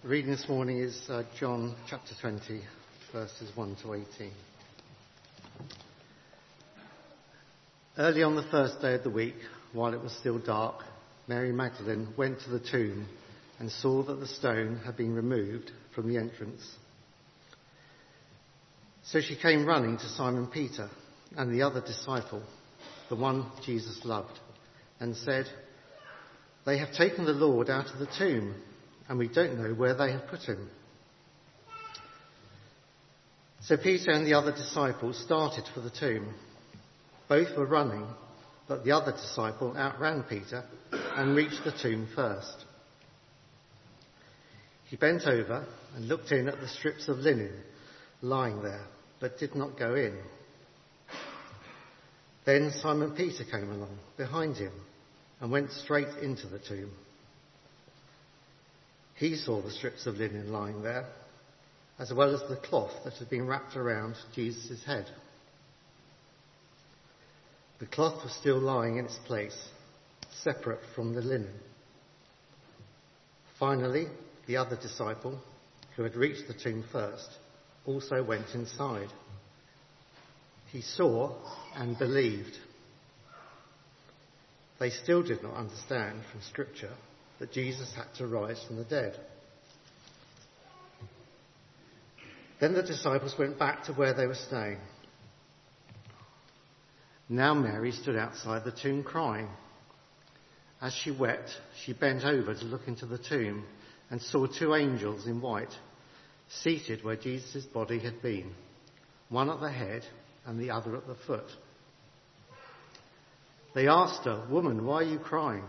The reading this morning is John chapter 20, verses 1 to 18. Early on the first day of the week, while it was still dark, Mary Magdalene went to the tomb and saw that the stone had been removed from the entrance. So she came running to Simon Peter and the other disciple, the one Jesus loved, and said, "They have taken the Lord out of the tomb, and we don't know where they have put him." So Peter and the other disciple started for the tomb. Both were running, but the other disciple outran Peter and reached the tomb first. He bent over and looked in at the strips of linen lying there, but did not go in. Then Simon Peter came along behind him and went straight into the tomb. He saw the strips of linen lying there, as well as the cloth that had been wrapped around Jesus' head. The cloth was still lying in its place, separate from the linen. Finally, the other disciple, who had reached the tomb first, also went inside. He saw and believed. They still did not understand from Scripture that Jesus had to rise from the dead. Then the disciples went back to where they were staying. Now Mary stood outside the tomb crying. As she wept, she bent over to look into the tomb and saw two angels in white, seated where Jesus' body had been, one at the head and the other at the foot. They asked her, "Woman, why are you crying?"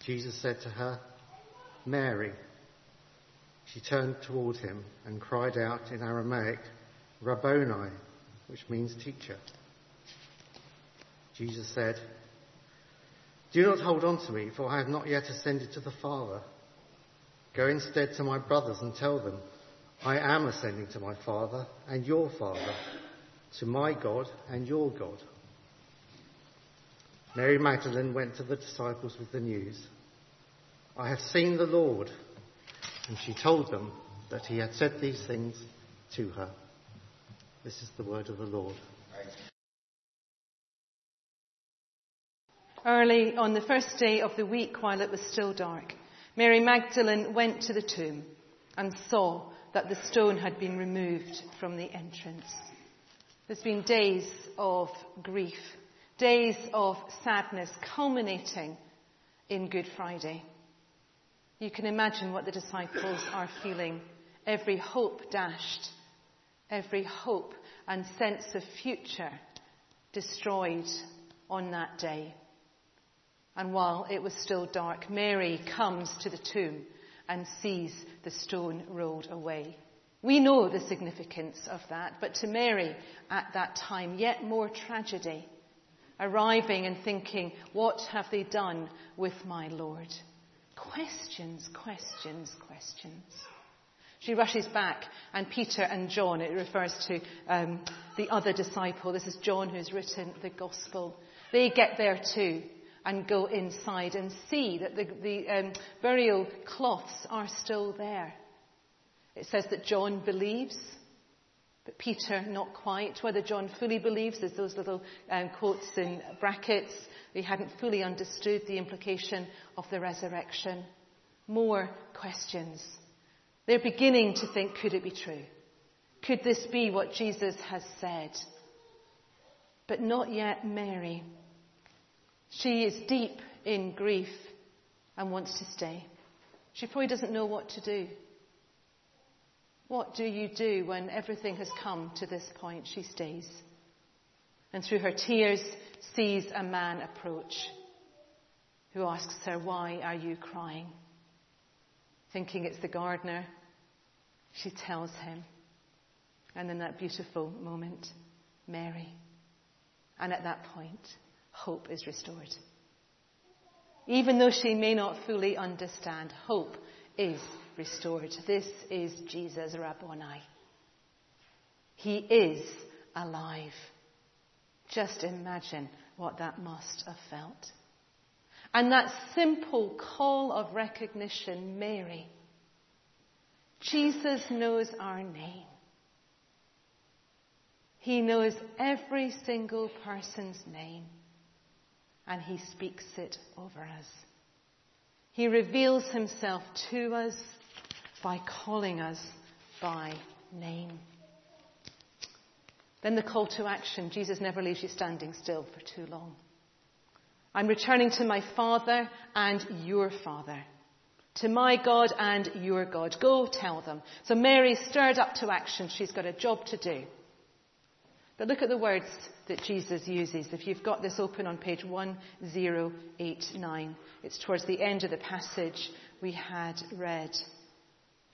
Jesus said to her, "Mary." She turned toward him and cried out in Aramaic, "Rabboni," which means teacher. Jesus said, "Do not hold on to me, for I have not yet ascended to the Father. Go instead to my brothers and tell them, I am ascending to my Father and your Father, to my God and your God." Mary Magdalene went to the disciples with the news, "I have seen the Lord," and she told them that he had said these things to her. This is the word of the Lord. Early on the first day of the week, while it was still dark, Mary Magdalene went to the tomb and saw that the stone had been removed from the entrance. There's been days of grief, days of sadness, culminating in Good Friday. You can imagine what the disciples are feeling. Every hope dashed, every hope and sense of future destroyed on that day. And while it was still dark, Mary comes to the tomb and sees the stone rolled away. We know the significance of that, but to Mary at that time, yet more tragedy. Arriving and thinking, what have they done with my Lord? Questions. She rushes back, and Peter and John, it refers to the other disciple. This is John who's written the Gospel. They get there too and go inside and see that the burial cloths are still there. It says that John believes, but Peter, not quite. Whether John fully believes, there's those little quotes in brackets. They hadn't fully understood the implication of the resurrection. More questions. They're beginning to think, could it be true? Could this be what Jesus has said? But not yet Mary. She is deep in grief and wants to stay. She probably doesn't know what to do. What do you do when everything has come to this point? She stays. And through her tears, sees a man approach who asks her, "Why are you crying?" thinking it's the gardener. She tells him. And in that beautiful moment, Mary. And at that point, hope is restored. Even though she may not fully understand, hope is restored. This is Jesus, Rabboni. He is alive. Just imagine what that must have felt. And that simple call of recognition, Mary. Jesus knows our name. He knows every single person's name. And he speaks it over us. He reveals himself to us by calling us by name. Then the call to action. Jesus never leaves you standing still for too long. I'm returning to my Father and your Father. To my God and your God. Go tell them. So Mary stirred up to action. She's got a job to do. But look at the words that Jesus uses. If you've got this open on page 1089. It's towards the end of the passage we had read.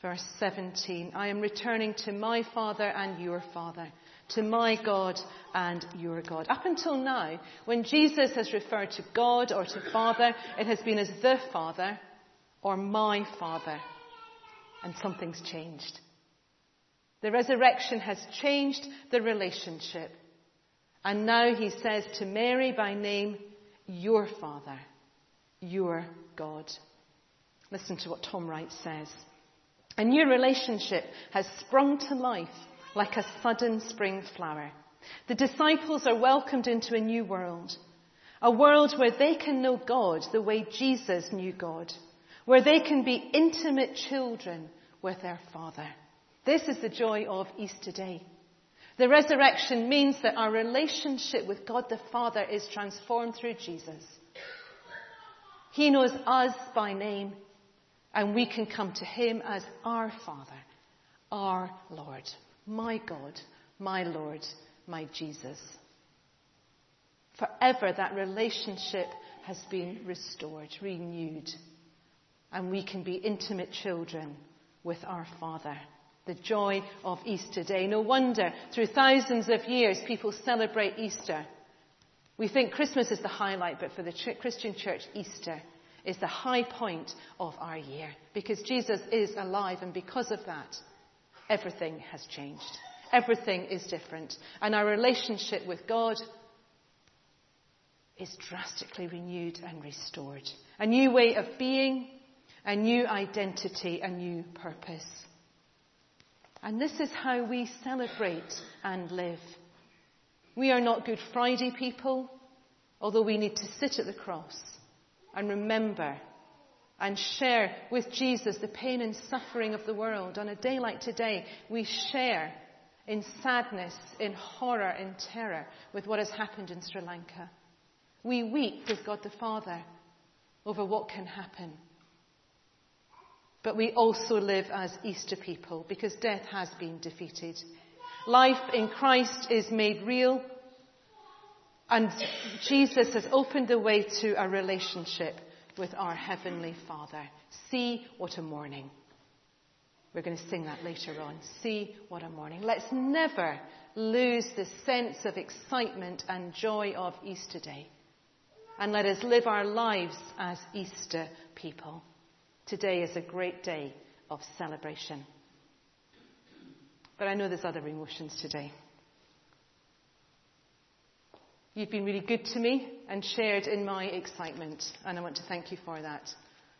Verse 17. I am returning to my Father and your Father. To my God and your God. Up until now, when Jesus has referred to God or to Father, it has been as the Father or my Father. And something's changed. The resurrection has changed the relationship. And now he says to Mary by name, your Father, your God. Listen to what Tom Wright says. A new relationship has sprung to life. Like a sudden spring flower. The disciples are welcomed into a new world. A world where they can know God the way Jesus knew God. Where they can be intimate children with their Father. This is the joy of Easter Day. The resurrection means that our relationship with God the Father is transformed through Jesus. He knows us by name. And we can come to him as our Father, our Lord. My God, my Lord, my Jesus. Forever that relationship has been restored, renewed. And we can be intimate children with our Father. The joy of Easter Day. No wonder through thousands of years people celebrate Easter. We think Christmas is the highlight, but for the Christian church, Easter is the high point of our year. Because Jesus is alive, and because of that, everything has changed. Everything is different. And our relationship with God is drastically renewed and restored. A new way of being, a new identity, a new purpose. And this is how we celebrate and live. We are not Good Friday people, although we need to sit at the cross and remember and share with Jesus the pain and suffering of the world. On a day like today, we share in sadness, in horror, in terror with what has happened in Sri Lanka. We weep with God the Father over what can happen. But we also live as Easter people because death has been defeated. Life in Christ is made real, and Jesus has opened the way to a relationship with our Heavenly Father. See what a morning. We're going to sing that later on. See what a morning. Let's never lose the sense of excitement and joy of Easter Day. And let us live our lives as Easter people. Today is a great day of celebration. But I know there's other emotions today. You've been really good to me and shared in my excitement, and I want to thank you for that.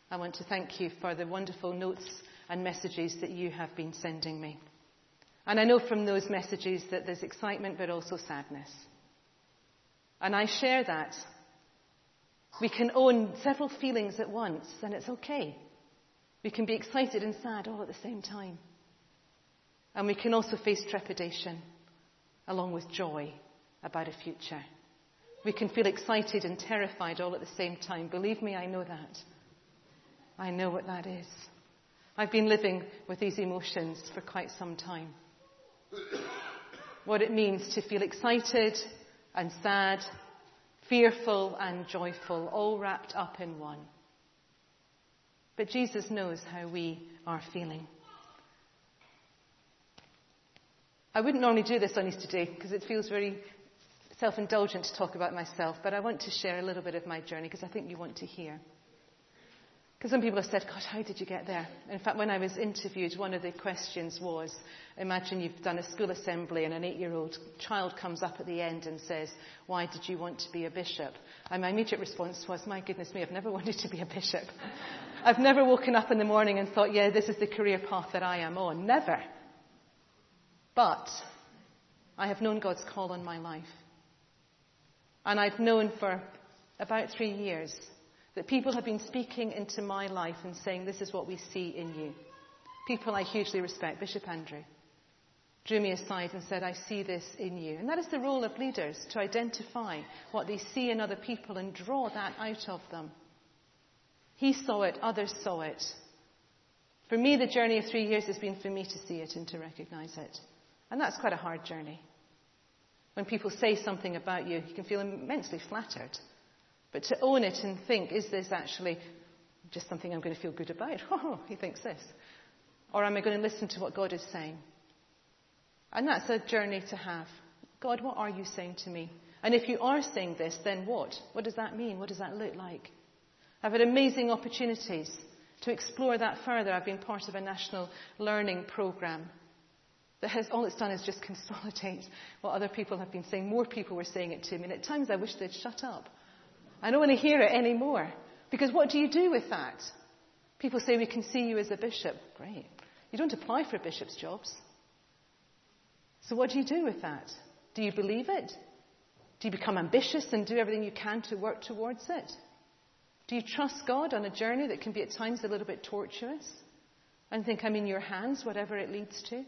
I want to thank you for the wonderful notes and messages that you have been sending me. And I know from those messages that there's excitement but also sadness. And I share that. We can own several feelings at once, and it's okay. We can be excited and sad all at the same time. And we can also face trepidation along with joy about a future. We can feel excited and terrified all at the same time. Believe me, I know that. I know what that is. I've been living with these emotions for quite some time. What it means to feel excited and sad, fearful and joyful, all wrapped up in one. But Jesus knows how we are feeling. I wouldn't normally do this on Easter Day because it feels very self-indulgent to talk about myself, but I want to share a little bit of my journey because I think you want to hear. Because some people have said, God, how did you get there? In fact, when I was interviewed, one of the questions was, imagine you've done a school assembly and an 8-year-old child comes up at the end and says, why did you want to be a bishop? And my immediate response was, my goodness me, I've never wanted to be a bishop. I've never woken up in the morning and thought, yeah, this is the career path that I am on. Never. But I have known God's call on my life. And I've known for about 3 years that people have been speaking into my life and saying, this is what we see in you. People I hugely respect. Bishop Andrew drew me aside and said, I see this in you. And that is the role of leaders, to identify what they see in other people and draw that out of them. He saw it, others saw it. For me, the journey of 3 years has been for me to see it and to recognise it. And that's quite a hard journey. When people say something about you, you can feel immensely flattered. But to own it and think, is this actually just something I'm going to feel good about? Oh, he thinks this. Or am I going to listen to what God is saying? And that's a journey to have. God, what are you saying to me? And if you are saying this, then what? What does that mean? What does that look like? I've had amazing opportunities to explore that further. I've been part of a national learning program that has, all it's done is just consolidate what other people have been saying. More people were saying it to me. And at times I wish they'd shut up. I don't want to hear it anymore. Because what do you do with that? People say, we can see you as a bishop. Great. You don't apply for bishop's jobs. So what do you do with that? Do you believe it? Do you become ambitious and do everything you can to work towards it? Do you trust God on a journey that can be at times a little bit tortuous? And think, I'm in your hands, whatever it leads to.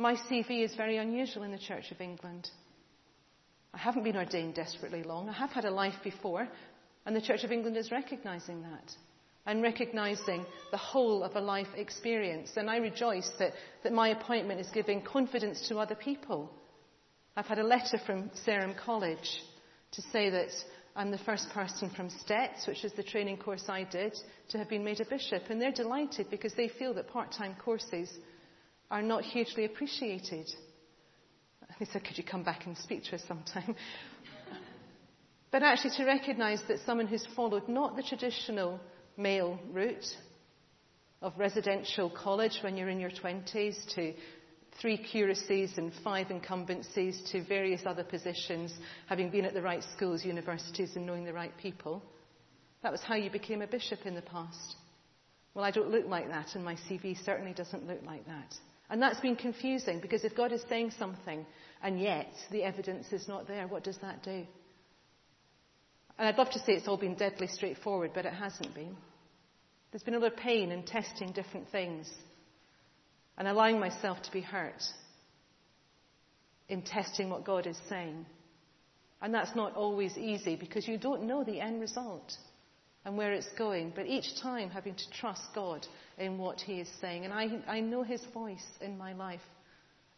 My CV is very unusual in the Church of England. I haven't been ordained desperately long. I have had a life before, and the Church of England is recognising that and recognising the whole of a life experience. And I rejoice that my appointment is giving confidence to other people. I've had a letter from Sarum College to say that I'm the first person from Stets, which is the training course I did, to have been made a bishop. And they're delighted because they feel that part-time courses are not hugely appreciated. They said, could you come back and speak to us sometime? But actually to recognise that someone who's followed not the traditional male route of residential college when you're in your 20s to 3 curacies and 5 incumbencies to various other positions, having been at the right schools, universities and knowing the right people. That was how you became a bishop in the past. Well, I don't look like that, and my CV certainly doesn't look like that. And that's been confusing, because if God is saying something and yet the evidence is not there, what does that do? And I'd love to say it's all been deadly straightforward, but it hasn't been. There's been a lot of pain in testing different things and allowing myself to be hurt in testing what God is saying. And that's not always easy, because you don't know the end result and where it's going, but each time having to trust God in what he is saying. And I know his voice in my life,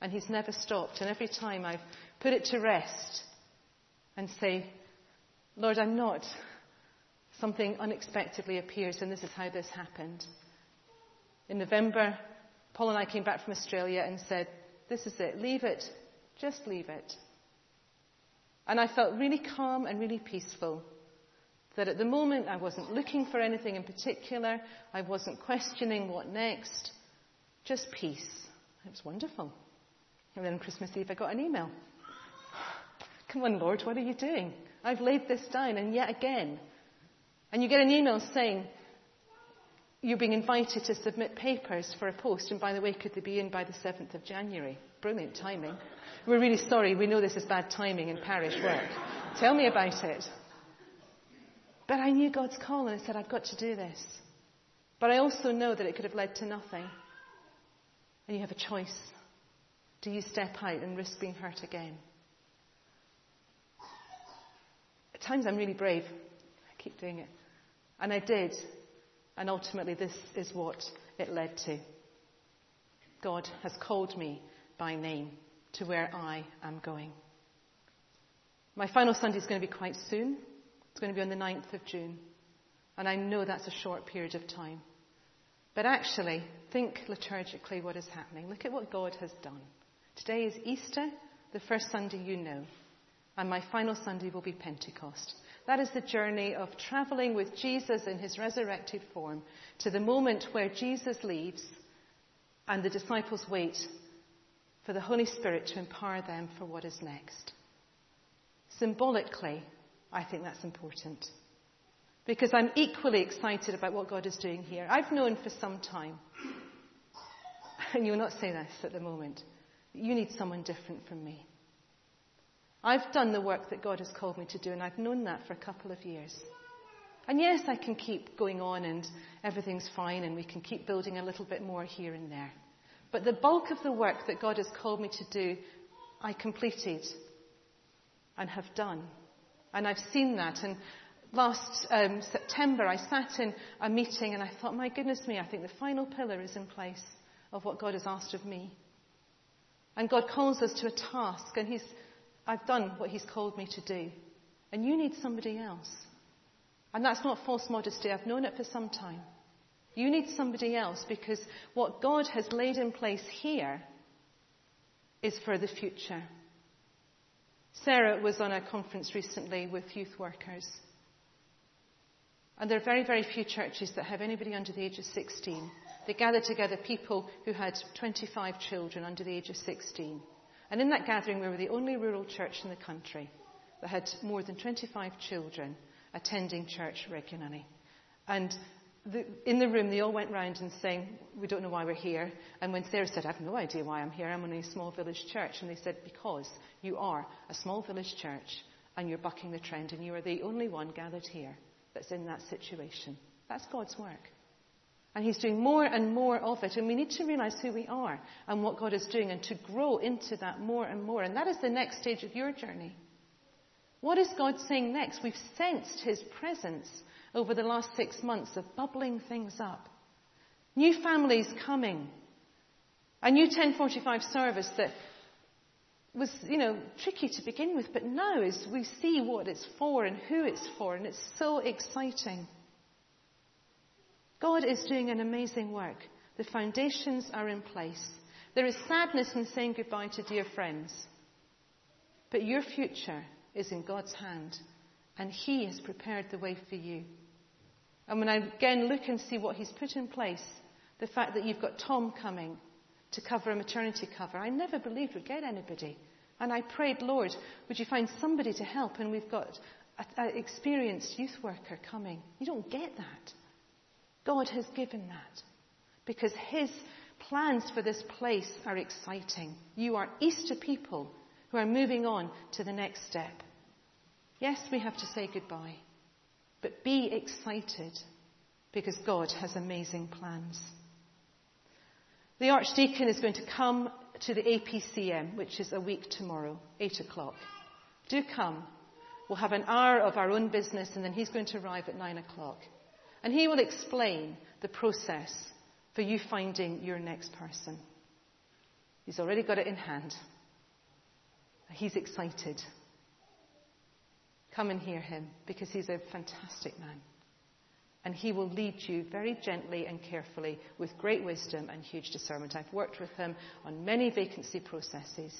and he's never stopped. And every time I've put it to rest and say, Lord, I'm not, something unexpectedly appears, and this is how this happened. In November, Paul and I came back from Australia and said, this is it, leave it, just leave it. And I felt really calm and really peaceful. That at the moment I wasn't looking for anything in particular. I wasn't questioning what next. Just peace. It was wonderful. And then on Christmas Eve I got an email. Come on, Lord, what are you doing? I've laid this down, and yet again. And you get an email saying you're being invited to submit papers for a post. And by the way, could they be in by the 7th of January? Brilliant timing. We're really sorry. We know this is bad timing in parish work. Tell me about it. But I knew God's call, and I said, I've got to do this. But I also know that it could have led to nothing. And you have a choice. Do you step out and risk being hurt again? At times I'm really brave. I keep doing it. And I did. And ultimately this is what it led to. God has called me by name to where I am going. My final Sunday is going to be quite soon. It's going to be on the 9th of June. And I know that's a short period of time. But actually, think liturgically what is happening. Look at what God has done. Today is Easter, the first Sunday you know. And my final Sunday will be Pentecost. That is the journey of travelling with Jesus in his resurrected form to the moment where Jesus leaves and the disciples wait for the Holy Spirit to empower them for what is next. Symbolically, I think that's important, because I'm equally excited about what God is doing here. I've known for some time, and you'll not say this at the moment, that you need someone different from me. I've done the work that God has called me to do, and I've known that for a couple of years. And yes, I can keep going on and everything's fine and we can keep building a little bit more here and there. But the bulk of the work that God has called me to do, I completed and have done. And I've seen that. And last September, I sat in a meeting and I thought, my goodness me, I think the final pillar is in place of what God has asked of me. And God calls us to a task, and I've done what he's called me to do. And you need somebody else. And that's not false modesty. I've known it for some time. You need somebody else, because what God has laid in place here is for the future. Sarah was on a conference recently with youth workers. And there are very, very few churches that have anybody under the age of 16. They gathered together people who had 25 children under the age of 16. And in that gathering, we were the only rural church in the country that had more than 25 children attending church regularly. And in the room, they all went round and saying, we don't know why we're here. And when Sarah said, I have no idea why I'm here, I'm only a small village church. And they said, because you are a small village church and you're bucking the trend, and you are the only one gathered here that's in that situation. That's God's work. And he's doing more and more of it. And we need to realise who we are and what God is doing, and to grow into that more and more. And that is the next stage of your journey. What is God saying next? We've sensed his presence over the last 6 months of bubbling things up. New families coming. A new 10:45 service that was, tricky to begin with. But now as we see what it's for and who it's for, and it's so exciting. God is doing an amazing work. The foundations are in place. There is sadness in saying goodbye to dear friends. But your future is in God's hand. And he has prepared the way for you. And when I again look and see what he's put in place, the fact that you've got Tom coming to cover a maternity cover, I never believed we'd get anybody. And I prayed, Lord, would you find somebody to help? And we've got an experienced youth worker coming. You don't get that. God has given that, because his plans for this place are exciting. You are Easter people who are moving on to the next step. Yes, we have to say goodbye, but be excited, because God has amazing plans. The Archdeacon is going to come to the APCM, which is a week tomorrow, 8:00. Do come. We'll have an hour of our own business, and then he's going to arrive at 9:00. And he will explain the process for you finding your next person. He's already got it in hand. He's excited. Come and hear him, because he's a fantastic man. And he will lead you very gently and carefully with great wisdom and huge discernment. I've worked with him on many vacancy processes.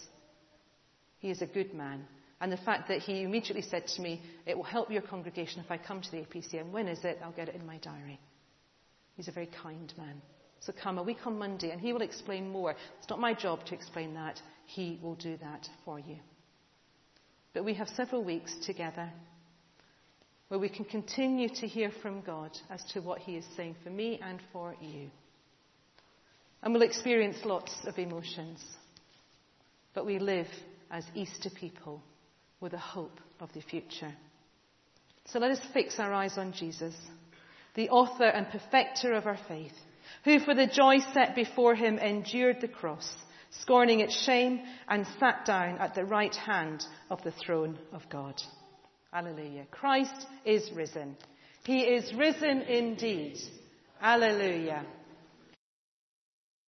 He is a good man. And the fact that he immediately said to me, it will help your congregation if I come to the APCM. When is it? I'll get it in my diary. He's a very kind man. So come a week on Monday and he will explain more. It's not my job to explain that. He will do that for you. But we have several weeks together where we can continue to hear from God as to what he is saying for me and for you. And we'll experience lots of emotions. But we live as Easter people, with a hope of the future. So let us fix our eyes on Jesus, the author and perfecter of our faith, who for the joy set before him endured the cross, scorning its shame, and sat down at the right hand of the throne of God. Alleluia. Christ is risen. He is risen indeed. Alleluia.